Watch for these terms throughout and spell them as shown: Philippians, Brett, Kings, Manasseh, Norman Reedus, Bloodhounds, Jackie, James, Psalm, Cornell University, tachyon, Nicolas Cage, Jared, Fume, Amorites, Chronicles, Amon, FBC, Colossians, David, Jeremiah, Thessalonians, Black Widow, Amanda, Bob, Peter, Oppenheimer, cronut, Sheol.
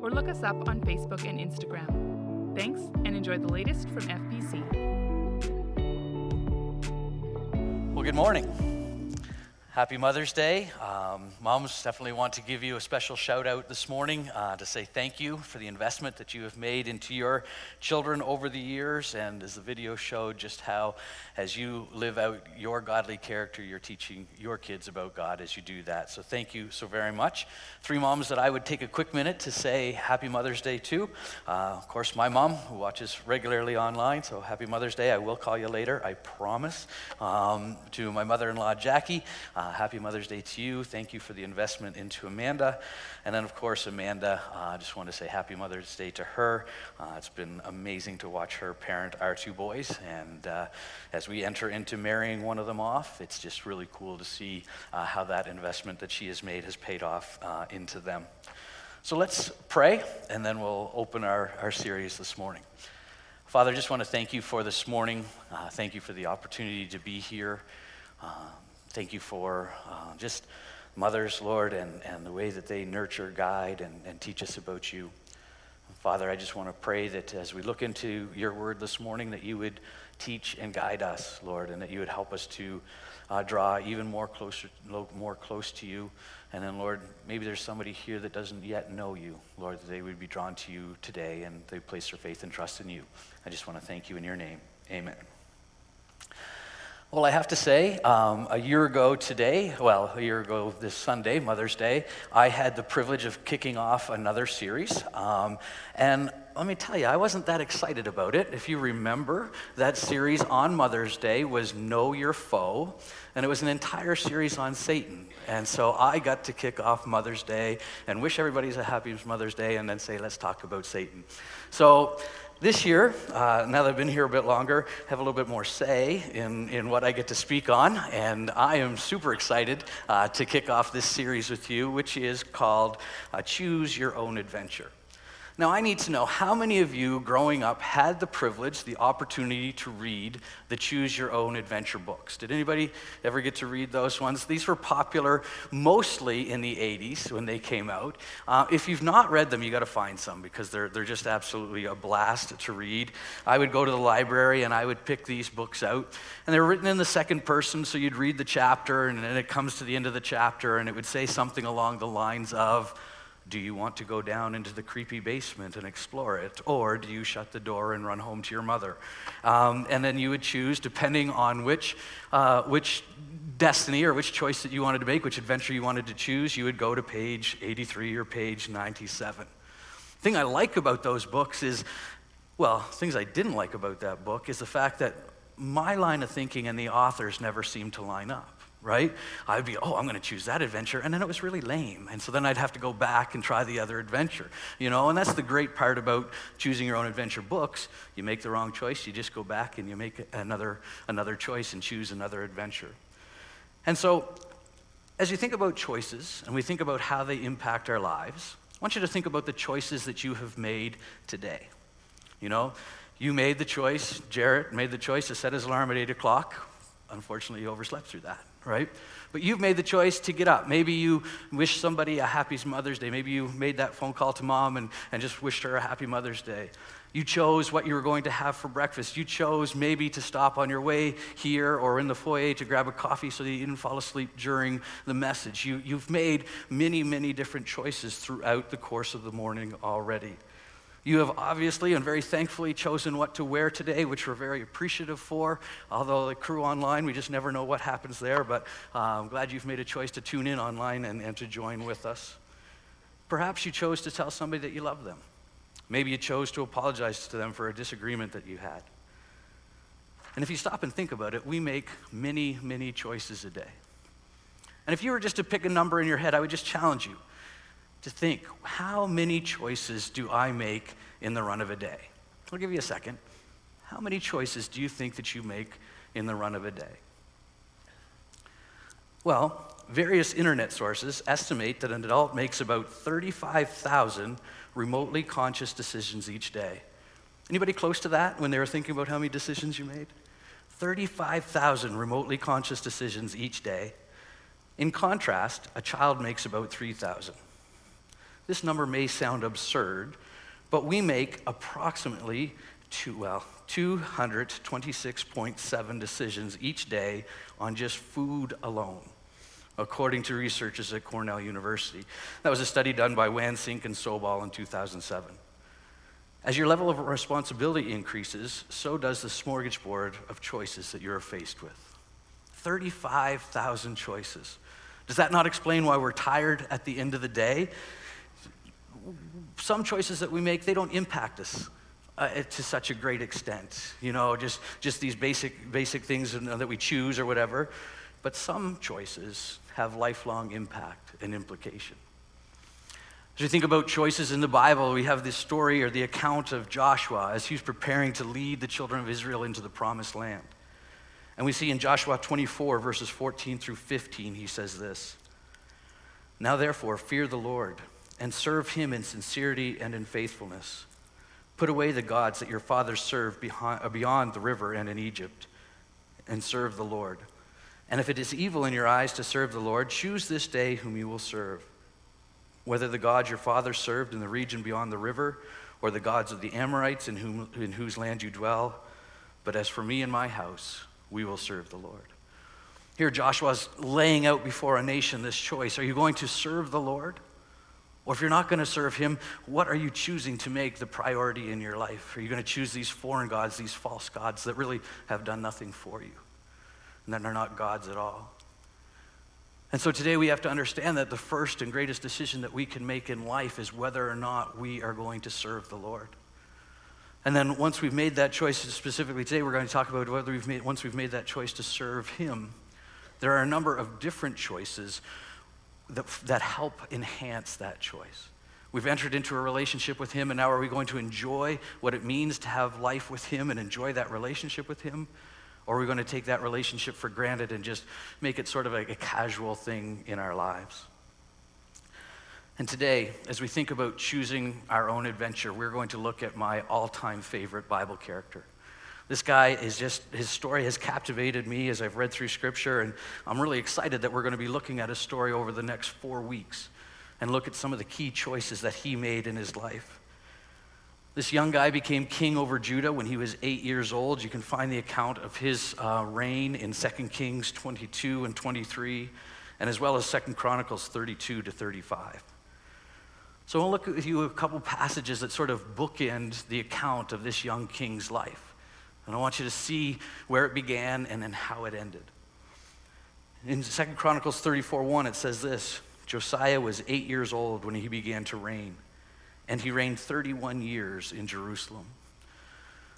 or look us up on Facebook and Instagram. Thanks, and enjoy the latest from FBC. Well, good morning. Happy Mother's Day. Moms definitely want to give you a special shout out this morning to say thank you for the investment that you have made into your children over the years, and as the video showed, just how as you live out your godly character, you're teaching your kids about God as you do that. So thank you so very much. Three moms that I would take a quick minute to say happy Mother's Day to. Of course, my mom, who watches regularly online, so happy Mother's Day. I will call you later, I promise. To my mother-in-law, Jackie, happy Mother's Day to you. Thank you for the investment into Amanda. And then, of course, Amanda, I just want to say happy Mother's Day to her. It's been amazing to watch her parent our two boys, and as we enter into marrying one of them off, it's just really cool to see how that investment that she has made has paid off into them. So let's pray, and then we'll open our series this morning. Father, I just want to thank you for this morning. Thank you for the opportunity to be here. Thank you for just mothers, Lord, and the way that they nurture, guide, and teach us about you. Father, I just want to pray that as we look into your word this morning, that you would teach and guide us, Lord, and that you would help us to draw even more close to you. And then, Lord, maybe there's somebody here that doesn't yet know you, Lord, that they would be drawn to you today and they place their faith and trust in you. I just want to thank you in your name. Amen. Well, I have to say, a year ago this Sunday, Mother's Day, I had the privilege of kicking off another series, and let me tell you, I wasn't that excited about it. If you remember, that series on Mother's Day was Know Your Foe, and it was an entire series on Satan. And so I got to kick off Mother's Day and wish everybody a happy Mother's Day and then say, let's talk about Satan. So this year, now that I've been here a bit longer, I have a little bit more say in what I get to speak on, and I am super excited to kick off this series with you, which is called Choose Your Own Adventure. Now, I need to know how many of you growing up had the privilege, the opportunity to read the Choose Your Own Adventure books. Did anybody ever get to read those ones? These were popular mostly in the 80s when they came out. If you've not read them, you got to find some because they're just absolutely a blast to read. I would go to the library and I would pick these books out. And they're written in the second person, so you'd read the chapter and then it comes to the end of the chapter and it would say something along the lines of, do you want to go down into the creepy basement and explore it, or do you shut the door and run home to your mother? And then you would choose, depending on which destiny or which choice that you wanted to make, which adventure you wanted to choose, you would go to page 83 or page 97. The thing I like about those books is, things I didn't like about that book is the fact that my line of thinking and the authors never seemed to line up. Right? I'd be, I'm going to choose that adventure, and then it was really lame, and so then I'd have to go back and try the other adventure, and that's the great part about choosing your own adventure books. You make the wrong choice, you just go back and you make another choice and choose another adventure. And so, as you think about choices, and we think about how they impact our lives, I want you to think about the choices that you have made today. You made the choice, Jared made the choice to set his alarm at 8 o'clock, unfortunately, you overslept through that, right? But you've made the choice to get up. Maybe you wish somebody a happy Mother's Day. Maybe you made that phone call to mom and just wished her a happy Mother's Day. You chose what you were going to have for breakfast. You chose maybe to stop on your way here or in the foyer to grab a coffee so that you didn't fall asleep during the message. You've made many, many different choices throughout the course of the morning already. You have obviously and very thankfully chosen what to wear today, which we're very appreciative for, although the crew online, we just never know what happens there, but I'm glad you've made a choice to tune in online and to join with us. Perhaps you chose to tell somebody that you love them. Maybe you chose to apologize to them for a disagreement that you had. And if you stop and think about it, we make many, many choices a day. And if you were just to pick a number in your head, I would just challenge you. to think, how many choices do I make in the run of a day? I'll give you a second. How many choices do you think that you make in the run of a day? Well, various internet sources estimate that an adult makes about 35,000 remotely conscious decisions each day. Anybody close to that when they were thinking about how many decisions you made? 35,000 remotely conscious decisions each day. In contrast, a child makes about 3,000. This number may sound absurd, but we make approximately 226.7 decisions each day on just food alone, according to researchers at Cornell University. That was a study done by Wansink and Sobol in 2007. As your level of responsibility increases, so does the smorgasbord of choices that you're faced with. 35,000 choices. Does that not explain why we're tired at the end of the day? Some choices that we make, they don't impact us to such a great extent. You know, just these basic things that we choose or whatever. But some choices have lifelong impact and implication. As we think about choices in the Bible, we have this story or the account of Joshua as he's preparing to lead the children of Israel into the promised land. And we see in Joshua 24, verses 14 through 15, he says this, "Now therefore, fear the Lord and serve him in sincerity and in faithfulness. Put away the gods that your fathers served beyond the river and in Egypt, and serve the Lord. And if it is evil in your eyes to serve the Lord, choose this day whom you will serve, whether the gods your fathers served in the region beyond the river, or the gods of the Amorites in whose land you dwell. But as for me and my house, we will serve the Lord." Here Joshua's laying out before a nation this choice. Are you going to serve the Lord? Or if you're not going to serve him, what are you choosing to make the priority in your life? Are you going to choose these foreign gods, these false gods that really have done nothing for you, and that are not gods at all? And so today we have to understand that the first and greatest decision that we can make in life is whether or not we are going to serve the Lord. And then once we've made that choice, specifically today we're going to talk about whether once we've made that choice to serve him, there are a number of different choices that help enhance that choice. We've entered into a relationship with him, and now are we going to enjoy what it means to have life with him and enjoy that relationship with him? Or are we going to take that relationship for granted and just make it sort of a casual thing in our lives? And today, as we think about choosing our own adventure, we're going to look at my all-time favorite Bible character. This guy is just, his story has captivated me as I've read through Scripture, and I'm really excited that we're going to be looking at his story over the next 4 weeks and look at some of the key choices that he made in his life. This young guy became king over Judah when he was 8 years old. You can find the account of his reign in 2 Kings 22 and 23, and as well as 2 Chronicles 32 to 35. So I want to look at you a couple passages that sort of bookend the account of this young king's life. And I want you to see where it began and then how it ended. In 2 Chronicles 34:1, it says this, "Josiah was 8 years old when he began to reign, and he reigned 31 years in Jerusalem."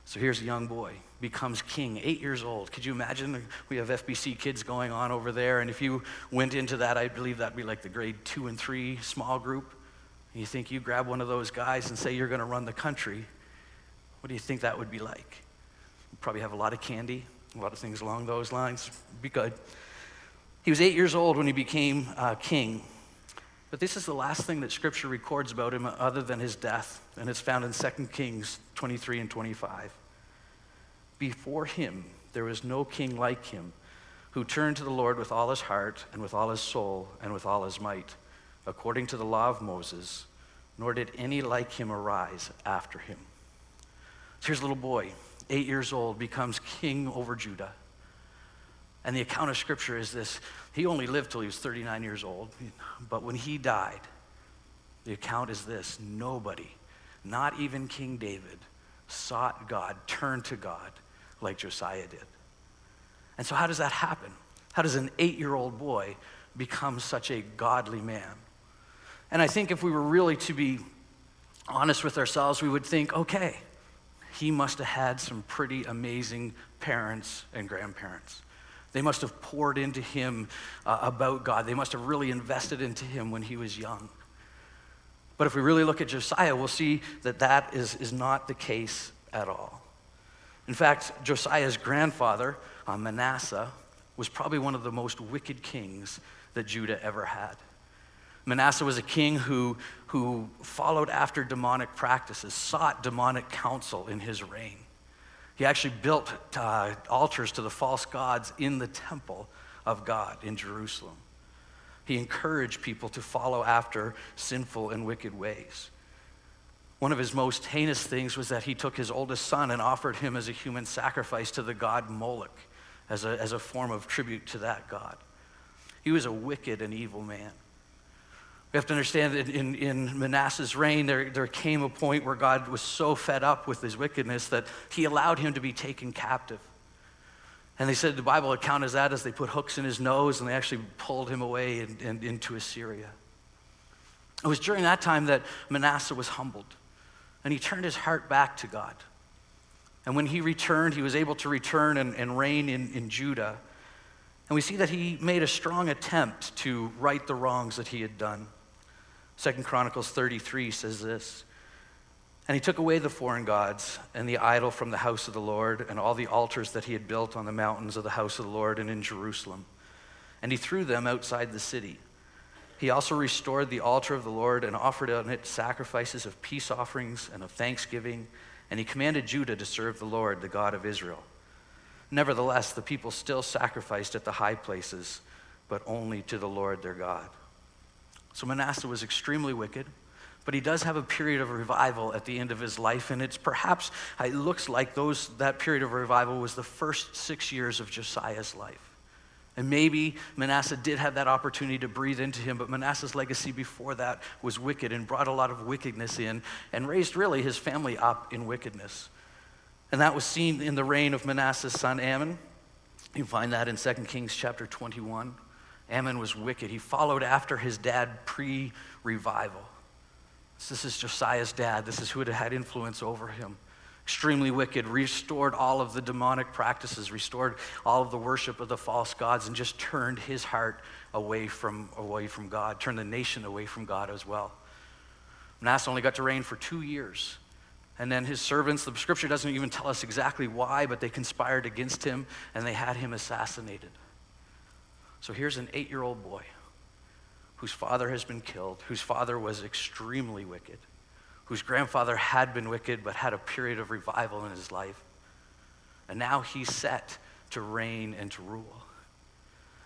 So here's a young boy, becomes king, 8 years old. Could you imagine? We have FBC kids going on over there, and if you went into that, I believe that'd be like the grade 2 and 3 small group. You think you grab one of those guys and say you're going to run the country, what do you think that would be like? You'd probably have a lot of candy, a lot of things along those lines. It'd be good. He was 8 years old when he became king. But this is the last thing that Scripture records about him other than his death, and it's found in 2 Kings 23 and 25. "Before him there was no king like him, who turned to the Lord with all his heart and with all his soul and with all his might, according to the law of Moses, nor did any like him arise after him." So here's a little boy, 8 years old, becomes king over Judah. And the account of Scripture is this, he only lived till he was 39 years old, but when he died, the account is this, nobody, not even King David, sought God, turned to God like Josiah did. And so how does that happen? How does an 8-year-old boy become such a godly man? And I think if we were really to be honest with ourselves, we would think, okay, he must have had some pretty amazing parents and grandparents. They must have poured into him about God. They must have really invested into him when he was young. But if we really look at Josiah, we'll see that that is not the case at all. In fact, Josiah's grandfather, Manasseh, was probably one of the most wicked kings that Judah ever had. Manasseh was a king who followed after demonic practices, sought demonic counsel in his reign. He actually built altars to the false gods in the temple of God in Jerusalem. He encouraged people to follow after sinful and wicked ways. One of his most heinous things was that he took his oldest son and offered him as a human sacrifice to the god Moloch as a form of tribute to that god. He was a wicked and evil man. We have to understand that in Manasseh's reign, there came a point where God was so fed up with his wickedness that he allowed him to be taken captive. And they said the Bible accounts that as they put hooks in his nose and they actually pulled him away and into Assyria. It was during that time that Manasseh was humbled and he turned his heart back to God. And when he returned, he was able to return and reign in Judah. And we see that he made a strong attempt to right the wrongs that he had done. 2 Chronicles 33 says this, "And he took away the foreign gods and the idol from the house of the Lord and all the altars that he had built on the mountains of the house of the Lord and in Jerusalem. And he threw them outside the city. He also restored the altar of the Lord and offered on it sacrifices of peace offerings and of thanksgiving. And he commanded Judah to serve the Lord, the God of Israel. Nevertheless, the people still sacrificed at the high places, but only to the Lord their God." So Manasseh was extremely wicked, but he does have a period of revival at the end of his life, and it looks like that period of revival was the first 6 years of Josiah's life. And maybe Manasseh did have that opportunity to breathe into him, but Manasseh's legacy before that was wicked and brought a lot of wickedness in and raised really his family up in wickedness. And that was seen in the reign of Manasseh's son Amon. You find that in 2 Kings chapter 21. Amon was wicked. He followed after his dad pre-revival. So this is Josiah's dad. This is who had influence over him. Extremely wicked, restored all of the demonic practices, restored all of the worship of the false gods, and just turned his heart away from God, turned the nation away from God as well. Manasseh only got to reign for 2 years. And then his servants, the scripture doesn't even tell us exactly why, but they conspired against him and they had him assassinated. So here's an 8-year-old boy whose father has been killed, whose father was extremely wicked, whose grandfather had been wicked but had a period of revival in his life. And now he's set to reign and to rule.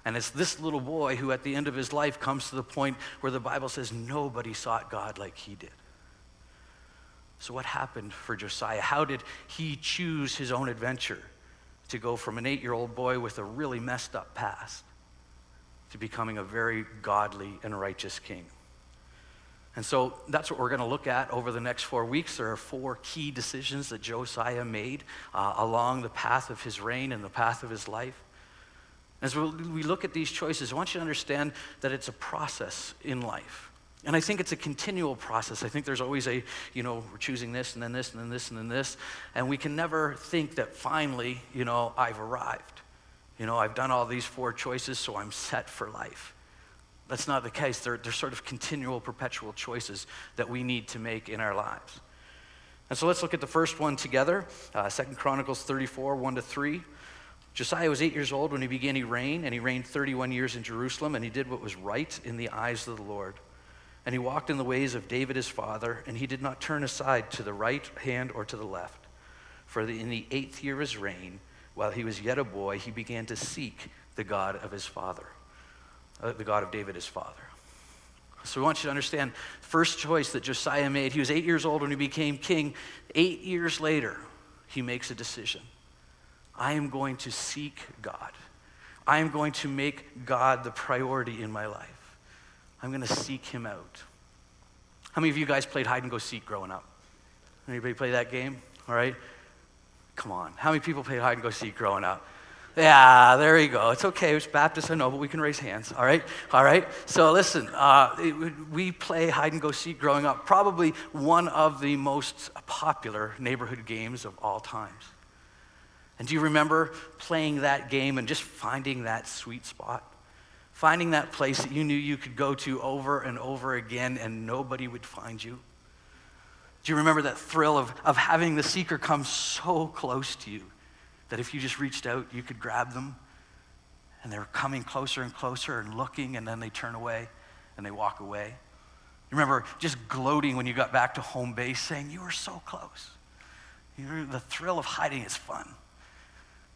And it's this little boy who at the end of his life comes to the point where the Bible says nobody sought God like he did. So what happened for Josiah? How did he choose his own adventure to go from an 8-year-old boy with a really messed up past to becoming a very godly and righteous king? And so that's what we're going to look at over the next 4 weeks. There are 4 key decisions that Josiah made along the path of his reign and the path of his life. As we look at these choices, I want you to understand that it's a process in life. And I think it's a continual process. I think there's always we're choosing this and then this and then this and then this. And we can never think that finally, I've arrived. I've done all these 4 choices, so I'm set for life. That's not the case. They're sort of continual, perpetual choices that we need to make in our lives. And so let's look at the first one together, 2 Chronicles 34, 1-3. Josiah was 8 years old when he began to reign, and he reigned 31 years in Jerusalem, and he did what was right in the eyes of the Lord. And he walked in the ways of David his father, and he did not turn aside to the right hand or to the left. For in the 8th year of his reign, while he was yet a boy, he began to seek the God of his father, the God of David his father. So we want you to understand, first choice that Josiah made, he was 8 years old when he became king. 8 years later, he makes a decision. I am going to seek God. I am going to make God the priority in my life. I'm going to seek him out. How many of you guys played hide and go seek growing up? Anybody play that game? All right. Come on. How many people played hide and go seek growing up? Yeah, there you go. It's okay. It's Baptist, I know, but we can raise hands. All right. All right. So listen, we play hide and go seek growing up, probably one of the most popular neighborhood games of all times. And do you remember playing that game and just finding that sweet spot? Finding that place that you knew you could go to over and over again and nobody would find you. Do you remember that thrill of having the seeker come so close to you that if you just reached out, you could grab them? And they're coming closer and closer and looking, and then they turn away and they walk away. You remember just gloating when you got back to home base saying, you were so close. The thrill of hiding is fun.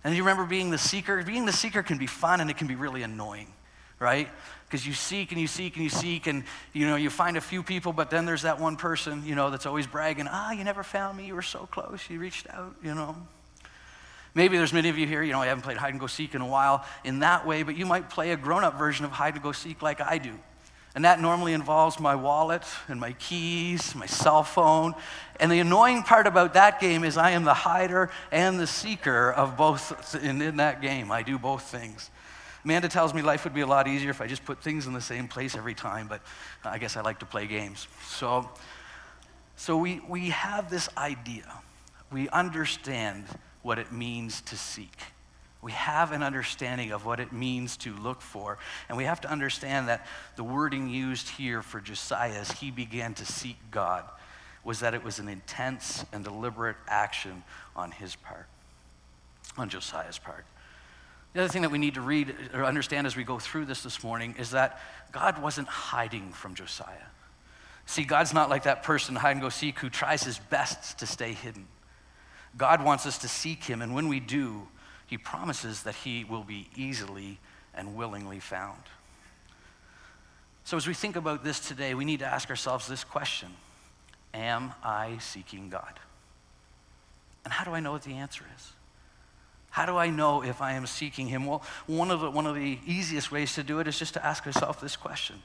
And you remember being the seeker? Being the seeker can be fun and it can be really annoying, right? Because you seek and you seek and you seek and, you know, you find a few people, but then there's that one person, you know, that's always bragging, you never found me, you were so close, you reached out, you know. Maybe there's many of you here, you know, I haven't played hide and go seek in a while in that way, but you might play a grown-up version of hide and go seek like I do. And that normally involves my wallet and my keys, my cell phone. And the annoying part about that game is I am the hider and the seeker of both in that game. I do both things. Amanda tells me life would be a lot easier if I just put things in the same place every time, but I guess I like to play games. So we have this idea. We understand what it means to seek. We have an understanding of what it means to look for, and we have to understand that the wording used here for Josiah as he began to seek God was that it was an intense and deliberate action on his part, on Josiah's part. The other thing that we need to read or understand as we go through this morning is that God wasn't hiding from Josiah. See, God's not like that person hide and go seek who tries his best to stay hidden. God wants us to seek him, and when we do, he promises that he will be easily and willingly found. So as we think about this today, we need to ask ourselves this question: am I seeking God? And how do I know what the answer is? How do I know if I am seeking him? Well, one of the easiest ways to do it is just to ask yourself this question: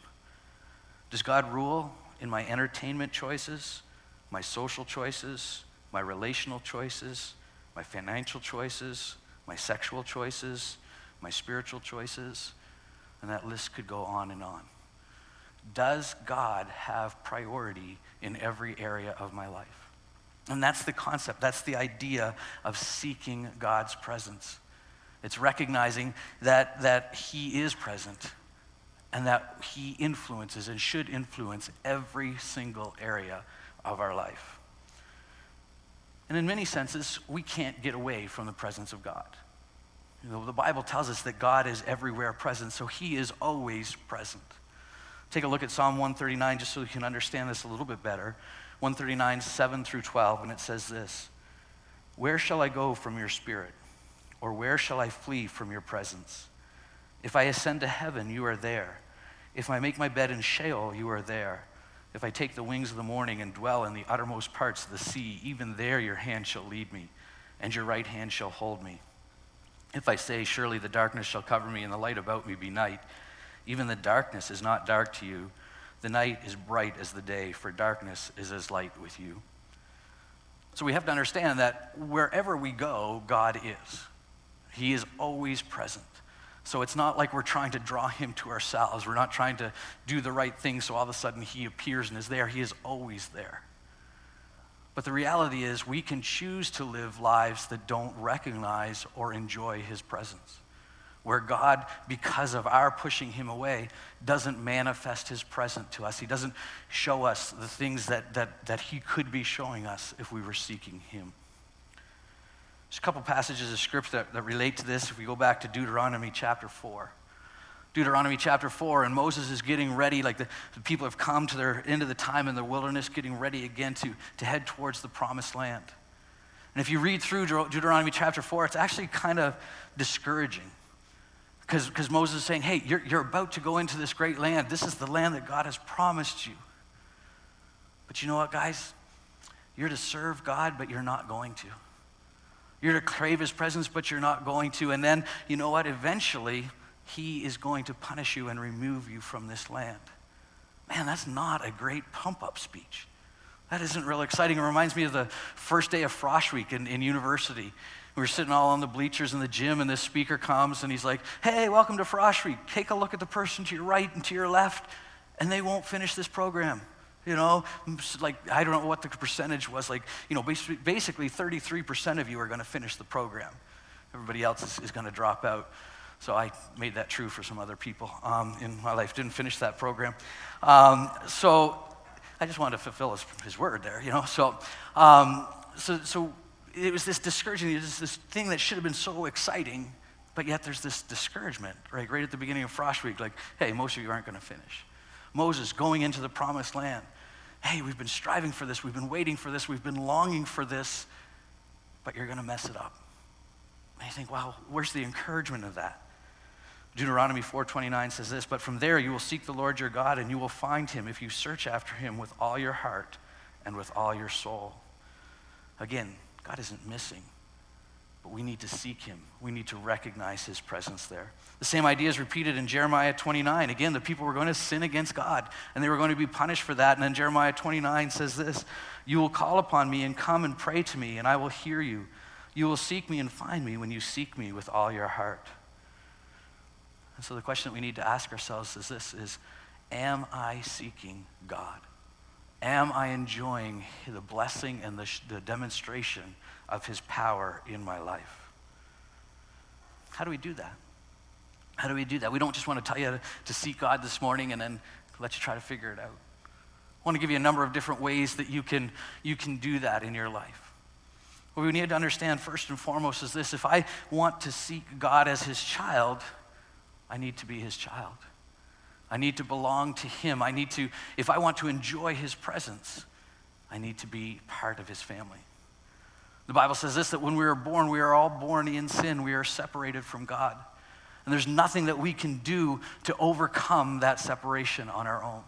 does God rule in my entertainment choices, my social choices, my relational choices, my financial choices, my sexual choices, my spiritual choices? And that list could go on and on. Does God have priority in every area of my life? And that's the concept, that's the idea of seeking God's presence. It's recognizing that he is present and that he influences and should influence every single area of our life. And in many senses, we can't get away from the presence of God. You know, the Bible tells us that God is everywhere present, so he is always present. Take a look at Psalm 139 just so you can understand this a little bit better. 139, 7 through 12, and it says this: "Where shall I go from your spirit? Or where shall I flee from your presence? If I ascend to heaven, you are there. If I make my bed in Sheol, you are there. If I take the wings of the morning and dwell in the uttermost parts of the sea, even there your hand shall lead me, and your right hand shall hold me. If I say, surely the darkness shall cover me, and the light about me be night, even the darkness is not dark to you. The night is bright as the day, for darkness is as light with you." So we have to understand that wherever we go, God is. He is always present. So it's not like we're trying to draw him to ourselves. We're not trying to do the right thing so all of a sudden he appears and is there. He is always there. But the reality is we can choose to live lives that don't recognize or enjoy his presence, where God, because of our pushing him away, doesn't manifest his presence to us. He doesn't show us the things that he could be showing us if we were seeking him. There's a couple passages of scripture that relate to this. If we go back to Deuteronomy chapter 4. Deuteronomy chapter 4, and Moses is getting ready, like the people have come to their end of the time in the wilderness, getting ready again to head towards the promised land. And if you read through Deuteronomy chapter 4, it's actually kind of discouraging. Because Moses is saying, hey, you're about to go into this great land. This is the land that God has promised you. But you know what, guys? You're to serve God, but you're not going to. You're to crave his presence, but you're not going to. And then, you know what? Eventually, he is going to punish you and remove you from this land. Man, that's not a great pump-up speech. That isn't real exciting. It reminds me of the first day of Frosh Week in university. We were sitting all on the bleachers in the gym, and this speaker comes, and he's like, hey, welcome to Frosh Week. Take a look at the person to your right and to your left, and they won't finish this program. You know, like, I don't know what the percentage was. Like, you know, basically 33% of you are going to finish the program. Everybody else is going to drop out. So I made that true for some other people in my life. Didn't finish that program. So I just wanted to fulfill his word there, you know. So it was this discouraging, it was this thing that should have been so exciting, but yet there's this discouragement, right at the beginning of Frosh Week, like, hey, most of you aren't going to finish. Moses going into the promised land. Hey, we've been striving for this, we've been waiting for this, we've been longing for this, but you're going to mess it up. And you think, wow, where's the encouragement of that? Deuteronomy 4:29 says this, but from there you will seek the Lord your God, and you will find him if you search after him with all your heart and with all your soul. Again, God isn't missing, but we need to seek him. We need to recognize his presence there. The same idea is repeated in Jeremiah 29. Again, the people were going to sin against God, and they were going to be punished for that. And then Jeremiah 29 says this, you will call upon me and come and pray to me, and I will hear you. You will seek me and find me when you seek me with all your heart. And so the question that we need to ask ourselves is this, is, am I seeking God? Am I enjoying the blessing and the demonstration of his power in my life? How do we do that? How do we do that? We don't just want to tell you to seek God this morning and then let you try to figure it out. I want to give you a number of different ways that you can do that in your life. What we need to understand first and foremost is this, if I want to seek God as his child, I need to be his child. I need to belong to him. I need to, if I want to enjoy his presence, I need to be part of his family. The Bible says this, that when we are born, we are all born in sin. We are separated from God. And there's nothing that we can do to overcome that separation on our own.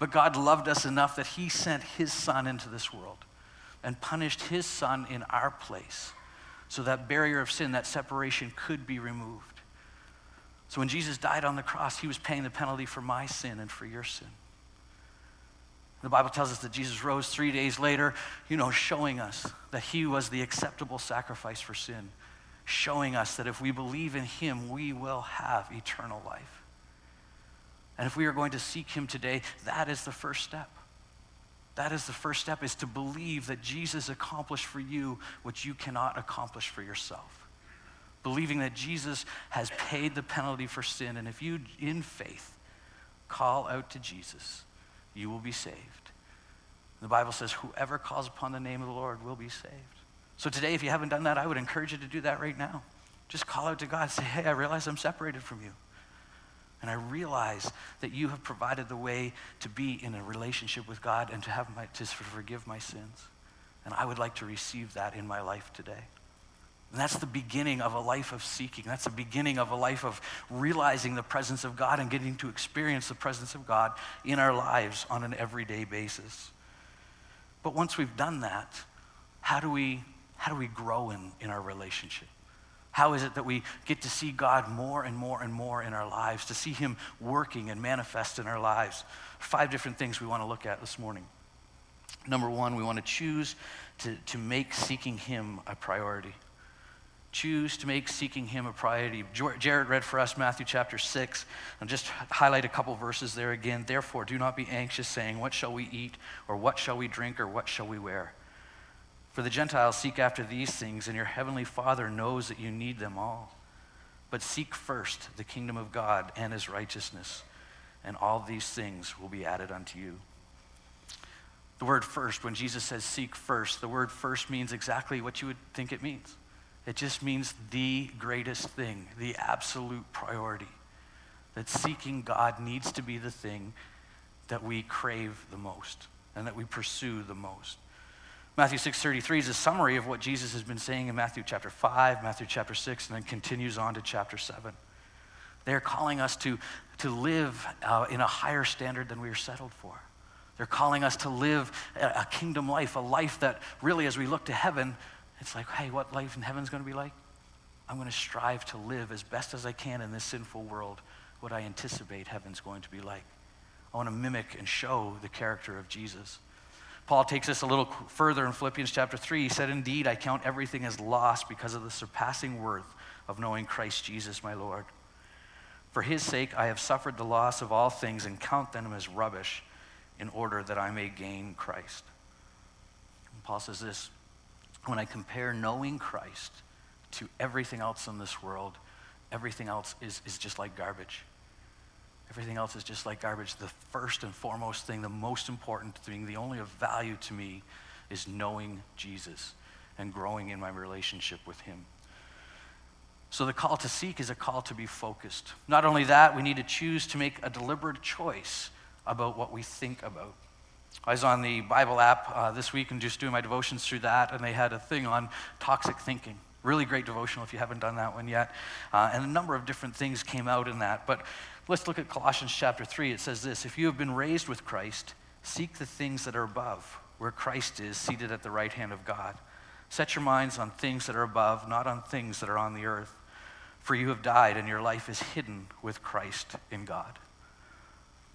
But God loved us enough that he sent his son into this world and punished his son in our place so that barrier of sin, that separation could be removed. So when Jesus died on the cross, he was paying the penalty for my sin and for your sin. The Bible tells us that Jesus rose 3 days later, showing us that he was the acceptable sacrifice for sin, showing us that if we believe in him, we will have eternal life. And if we are going to seek him today, that is the first step. That is the first step, is to believe that Jesus accomplished for you what you cannot accomplish for yourself. Believing that Jesus has paid the penalty for sin, and if you, in faith, call out to Jesus, you will be saved. The Bible says, whoever calls upon the name of the Lord will be saved. So today, if you haven't done that, I would encourage you to do that right now. Just call out to God, say, hey, I realize I'm separated from you, and I realize that you have provided the way to be in a relationship with God and to forgive my sins, and I would like to receive that in my life today. And that's the beginning of a life of seeking. That's the beginning of a life of realizing the presence of God and getting to experience the presence of God in our lives on an everyday basis. But once we've done that, how do we grow in our relationship? How is it that we get to see God more and more and more in our lives, to see him working and manifest in our lives? 5 different things we want to look at this morning. Number 1, we want to choose to make seeking him a priority. Choose to make seeking him a priority. Jared read for us Matthew chapter 6. I'll just highlight a couple verses there again. Therefore, do not be anxious, saying, what shall we eat, or what shall we drink, or what shall we wear? For the Gentiles seek after these things, and your heavenly Father knows that you need them all. But seek first the kingdom of God and his righteousness, and all these things will be added unto you. The word first, when Jesus says seek first, the word first means exactly what you would think it means. It just means the greatest thing, the absolute priority. That seeking God needs to be the thing that we crave the most and that we pursue the most. Matthew 6:33 is a summary of what Jesus has been saying in Matthew chapter 5, Matthew chapter 6, and then continues on to chapter 7. They're calling us to live in a higher standard than we are settled for. They're calling us to live a kingdom life, a life that really, as we look to heaven, it's like, hey, what life in heaven's going to be like? I'm going to strive to live as best as I can in this sinful world what I anticipate heaven's going to be like. I want to mimic and show the character of Jesus. Paul takes this a little further in Philippians chapter 3. He said, indeed, I count everything as loss because of the surpassing worth of knowing Christ Jesus, my Lord. For his sake, I have suffered the loss of all things and count them as rubbish in order that I may gain Christ. And Paul says this, when I compare knowing Christ to everything else in this world, everything else is just like garbage. Everything else is just like garbage. The first and foremost thing, the most important thing, the only of value to me is knowing Jesus and growing in my relationship with him. So the call to seek is a call to be focused. Not only that, we need to choose to make a deliberate choice about what we think about. I was on the Bible app this week and just doing my devotions through that, and they had a thing on toxic thinking. Really great devotional if you haven't done that one yet. And a number of different things came out in that. But let's look at Colossians chapter 3. It says this: if you have been raised with Christ, seek the things that are above, where Christ is seated at the right hand of God. Set your minds on things that are above, not on things that are on the earth. For you have died, and your life is hidden with Christ in God.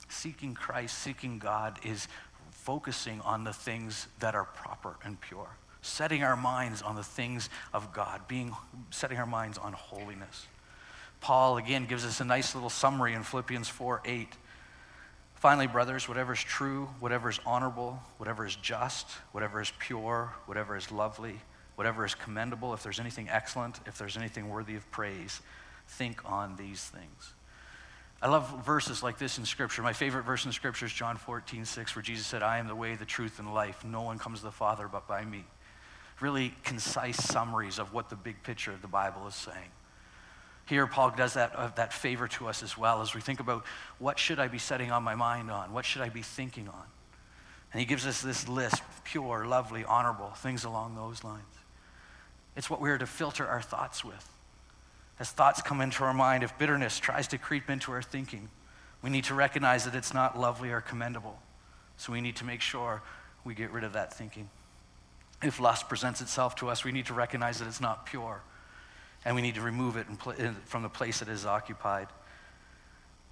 Seeking Christ, seeking God is focusing on the things that are proper and pure. Setting our minds on the things of God, setting our minds on holiness. Paul, again, gives us a nice little summary in Philippians 4:8. Finally, brothers, whatever is true, whatever is honorable, whatever is just, whatever is pure, whatever is lovely, whatever is commendable, if there's anything excellent, if there's anything worthy of praise, think on these things. I love verses like this in Scripture. My favorite verse in Scripture is John 14:6, where Jesus said, "I am the way, the truth, and life. No one comes to the Father but by me." Really concise summaries of what the big picture of the Bible is saying. Here, Paul does that favor to us as well as we think about what should I be setting on my mind on? What should I be thinking on? And he gives us this list: pure, lovely, honorable, things along those lines. It's what we are to filter our thoughts with. As thoughts come into our mind, if bitterness tries to creep into our thinking, we need to recognize that it's not lovely or commendable. So we need to make sure we get rid of that thinking. If lust presents itself to us, we need to recognize that it's not pure, and we need to remove it from the place it is occupied.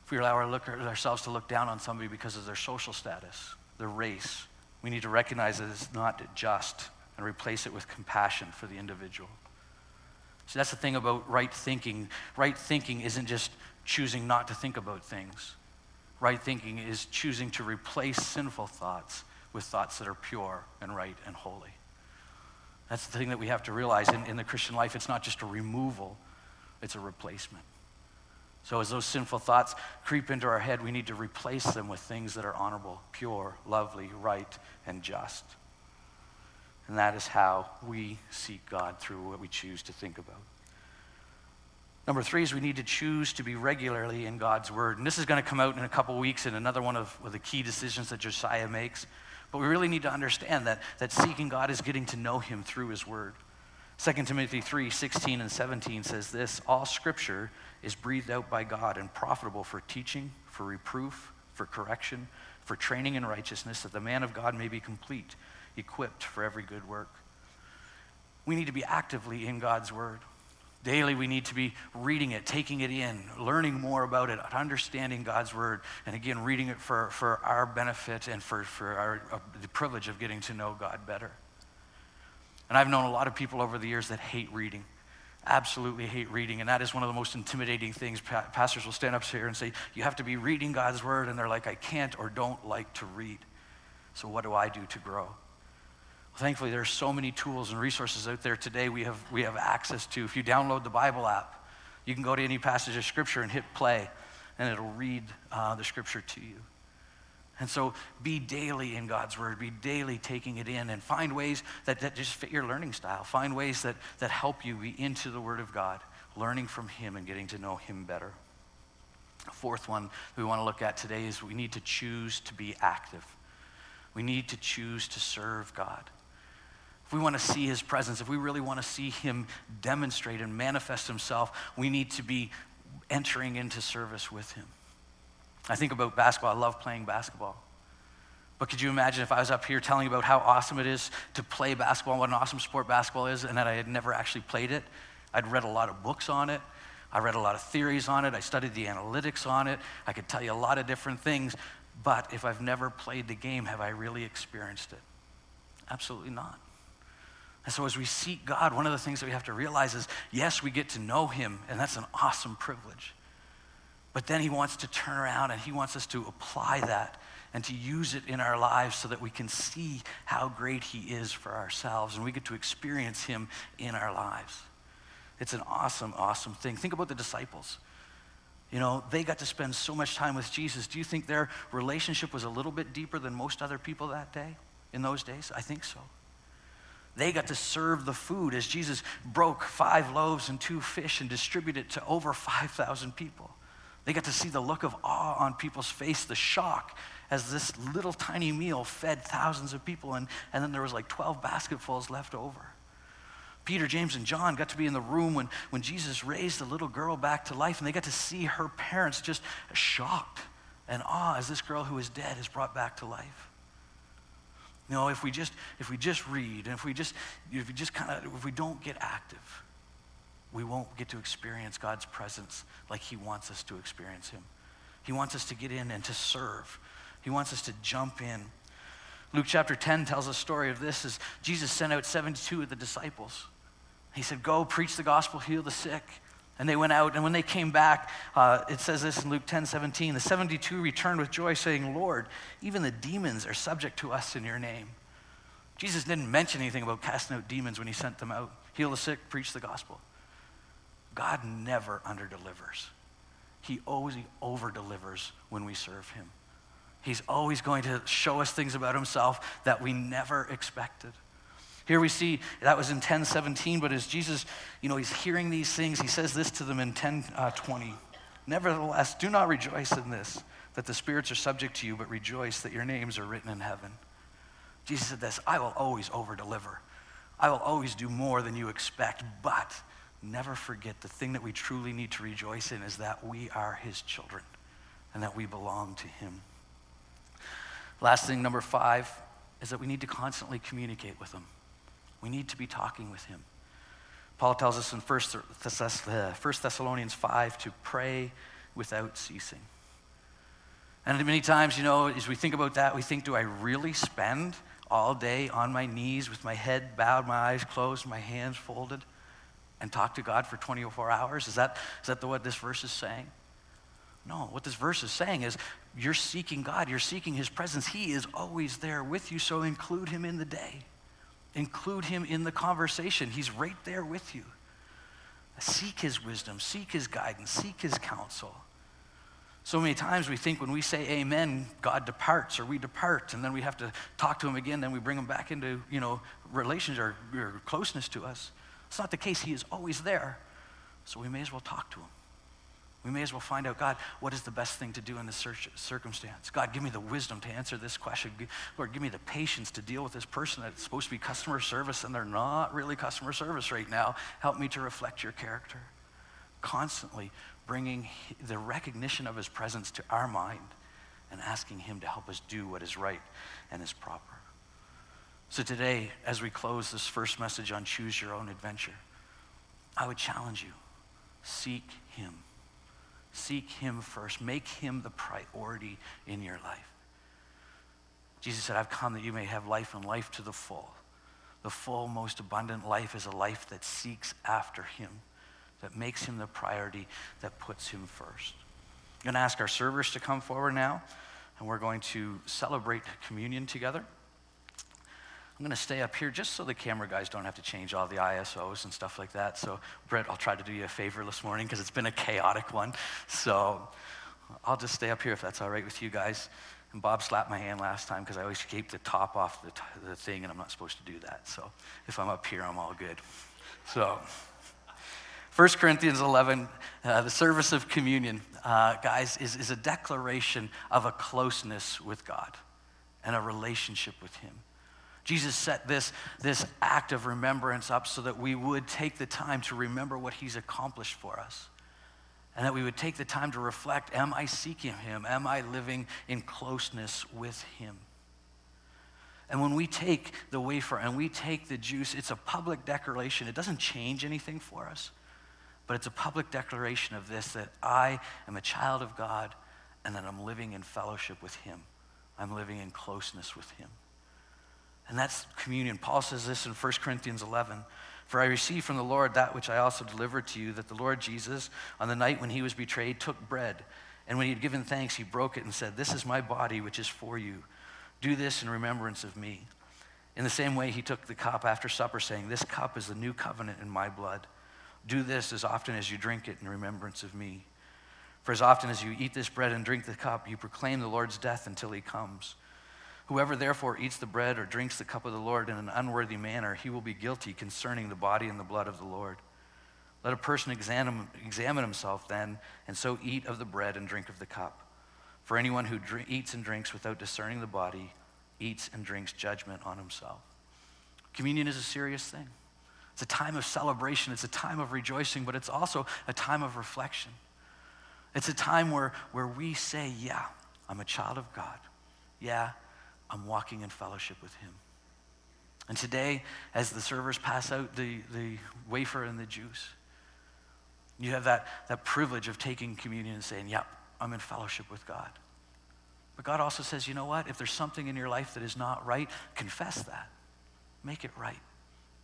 If we allow ourselves to look down on somebody because of their social status, their race, we need to recognize that it's not just and replace it with compassion for the individual. So that's the thing about right thinking. Right thinking isn't just choosing not to think about things. Right thinking is choosing to replace sinful thoughts with thoughts that are pure and right and holy. That's the thing that we have to realize in the Christian life. It's not just a removal, it's a replacement. So as those sinful thoughts creep into our head, we need to replace them with things that are honorable, pure, lovely, right, and just. And that is how we seek God, through what we choose to think about. Number 3 is we need to choose to be regularly in God's word. And this is going to come out in a couple weeks in another one of the key decisions that Josiah makes. But we really need to understand that seeking God is getting to know him through his word. 2 Timothy 3:16 and 17 says this: all scripture is breathed out by God and profitable for teaching, for reproof, for correction, for training in righteousness, that the man of God may be complete, equipped for every good work. We need to be actively in God's word. Daily we need to be reading it, taking it in, learning more about it, understanding God's word, and again, reading it for our benefit and for the privilege of getting to know God better. And I've known a lot of people over the years that hate reading, absolutely hate reading, and that is one of the most intimidating things. Pastors will stand up here and say, you have to be reading God's word, and they're like, I can't or don't like to read. So what do I do to grow? Thankfully, there are so many tools and resources out there today we have access to. If you download the Bible app, you can go to any passage of Scripture and hit play, and it'll read the Scripture to you. And so be daily in God's word, be daily taking it in, and find ways that just fit your learning style. Find ways that help you be into the word of God, learning from him and getting to know him better. The fourth one we want to look at today is we need to choose to be active. We need to choose to serve God. If we want to see his presence, if we really want to see him demonstrate and manifest himself, we need to be entering into service with him. I think about basketball. I love playing basketball. But could you imagine if I was up here telling you about how awesome it is to play basketball, what an awesome sport basketball is, and that I had never actually played it? I'd read a lot of books on it. I read a lot of theories on it. I studied the analytics on it. I could tell you a lot of different things. But if I've never played the game, have I really experienced it? Absolutely not. And so as we seek God, one of the things that we have to realize is, yes, we get to know him, and that's an awesome privilege. But then he wants to turn around, and he wants us to apply that and to use it in our lives so that we can see how great he is for ourselves, and we get to experience him in our lives. It's an awesome, awesome thing. Think about the disciples. You know, they got to spend so much time with Jesus. Do you think their relationship was a little bit deeper than most other people that day, in those days? I think so. They got to serve the food as Jesus broke 5 loaves and 2 fish and distributed it to over 5,000 people. They got to see the look of awe on people's face, the shock as this little tiny meal fed thousands of people, and then there was like 12 basketfuls left over. Peter, James, and John got to be in the room when Jesus raised the little girl back to life, and they got to see her parents just shocked and awe as this girl who was dead is brought back to life. You know, if we just read, and if we don't get active, we won't get to experience God's presence like He wants us to experience Him. He wants us to get in and to serve. He wants us to jump in. Luke chapter 10 tells a story of this, as Jesus sent out 72 of the disciples. He said, go preach the gospel, heal the sick. And they went out, and when they came back, it says this in Luke 10:17, the 72 returned with joy saying, Lord, even the demons are subject to us in your name. Jesus didn't mention anything about casting out demons when he sent them out. Heal the sick, preach the gospel. God never underdelivers. He always overdelivers when we serve him. He's always going to show us things about himself that we never expected. Here we see, that was in 10:17, but as Jesus, you know, he's hearing these things, he says this to them in 10:20. Nevertheless, do not rejoice in this, that the spirits are subject to you, but rejoice that your names are written in heaven. Jesus said this, I will always over-deliver. I will always do more than you expect, but never forget the thing that we truly need to rejoice in is that we are his children and that we belong to him. Last thing, number 5, is that we need to constantly communicate with him. We need to be talking with him. Paul tells us in First Thessalonians 5 to pray without ceasing. And many times, you know, as we think about that, we think, do I really spend all day on my knees with my head bowed, my eyes closed, my hands folded, and talk to God for 24 hours? Is that what this verse is saying? No, what this verse is saying is you're seeking God, you're seeking his presence. He is always there with you, so include him in the day. Include him in the conversation. He's right there with you. Seek his wisdom, seek his guidance, seek his counsel. So many times we think when we say amen, God departs or we depart, and then we have to talk to him again, then we bring him back into, you know, relations or closeness to us. It's not the case. He is always there. So we may as well talk to him. We may as well find out, God, what is the best thing to do in this circumstance? God, give me the wisdom to answer this question. Lord, give me the patience to deal with this person that's supposed to be customer service and they're not really customer service right now. Help me to reflect your character. Constantly bringing the recognition of his presence to our mind and asking him to help us do what is right and is proper. So today, as we close this first message on Choose Your Own Adventure, I would challenge you, seek him. Seek him first. Make him the priority in your life. Jesus said, I've come that you may have life and life to the full. The full, most abundant life is a life that seeks after him, that makes him the priority, that puts him first. I'm going to ask our servers to come forward now, and we're going to celebrate communion together. I'm going to stay up here just so the camera guys don't have to change all the ISOs and stuff like that. So, Brett, I'll try to do you a favor this morning because it's been a chaotic one. So I'll just stay up here if that's all right with you guys. And Bob slapped my hand last time because I always keep the top off the thing, and I'm not supposed to do that. So if I'm up here, I'm all good. So 1 Corinthians 11, the service of communion, guys, is a declaration of a closeness with God and a relationship with him. Jesus set this act of remembrance up so that we would take the time to remember what he's accomplished for us, and that we would take the time to reflect, am I seeking him? Am I living in closeness with him? And when we take the wafer and we take the juice, it's a public declaration. It doesn't change anything for us, but it's a public declaration of this, that I am a child of God and that I'm living in fellowship with him. I'm living in closeness with him. And that's communion. Paul says this in 1 Corinthians 11, for I received from the Lord that which I also delivered to you, that the Lord Jesus, on the night when he was betrayed, took bread. And when he had given thanks, he broke it and said, this is my body, which is for you. Do this in remembrance of me. In the same way, he took the cup after supper, saying, this cup is the new covenant in my blood. Do this as often as you drink it in remembrance of me. For as often as you eat this bread and drink the cup, you proclaim the Lord's death until he comes. Whoever therefore eats the bread or drinks the cup of the Lord in an unworthy manner, he will be guilty concerning the body and the blood of the Lord. Let a person examine himself then, and so eat of the bread and drink of the cup. For anyone who eats and drinks without discerning the body eats and drinks judgment on himself. Communion is a serious thing. It's a time of celebration. It's a time of rejoicing, but it's also a time of reflection. It's a time where we say, yeah, I'm a child of God. Yeah, I'm walking in fellowship with him. And today, as the servers pass out the wafer and the juice, you have that privilege of taking communion and saying, yep, I'm in fellowship with God. But God also says, you know what? If there's something in your life that is not right, confess that. Make it right.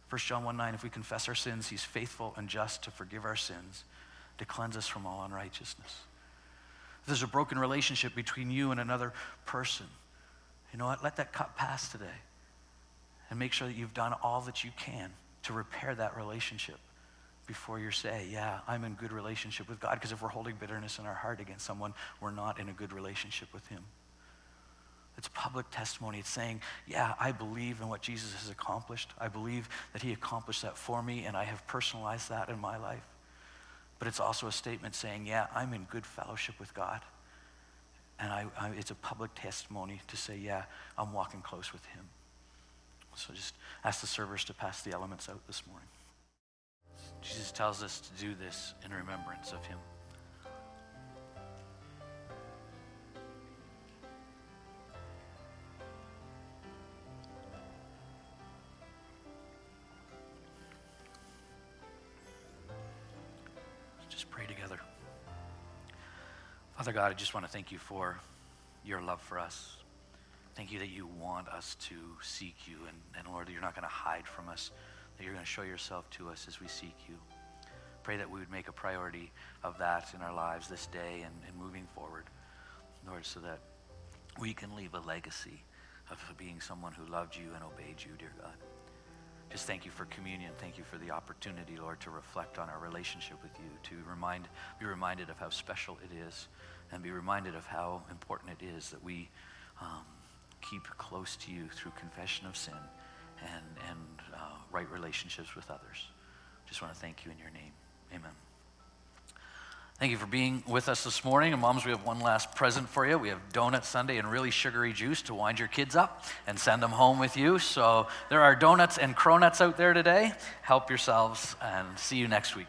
First John 1:9, if we confess our sins, he's faithful and just to forgive our sins, to cleanse us from all unrighteousness. If there's a broken relationship between you and another person, you know what? Let that cup pass today. And make sure that you've done all that you can to repair that relationship before you say, yeah, I'm in good relationship with God. Because if we're holding bitterness in our heart against someone, we're not in a good relationship with him. It's public testimony. It's saying, yeah, I believe in what Jesus has accomplished. I believe that he accomplished that for me, and I have personalized that in my life. But it's also a statement saying, yeah, I'm in good fellowship with God. And it's a public testimony to say, yeah, I'm walking close with him. So just ask the servers to pass the elements out this morning. Jesus tells us to do this in remembrance of him. Just pray together. Father God, I just want to thank you for your love for us. Thank you that you want us to seek you, and Lord, that you're not going to hide from us, that you're going to show yourself to us as we seek you. Pray that we would make a priority of that in our lives this day and moving forward, Lord, so that we can leave a legacy of being someone who loved you and obeyed you, dear God. Just thank you for communion. Thank you for the opportunity, Lord, to reflect on our relationship with you, to be reminded of how special it is, and be reminded of how important it is that we keep close to you through confession of sin and right relationships with others. Just want to thank you in your name. Amen. Thank you for being with us this morning. And moms, we have one last present for you. We have Donut Sunday and really sugary juice to wind your kids up and send them home with you. So there are donuts and cronuts out there today. Help yourselves and see you next week.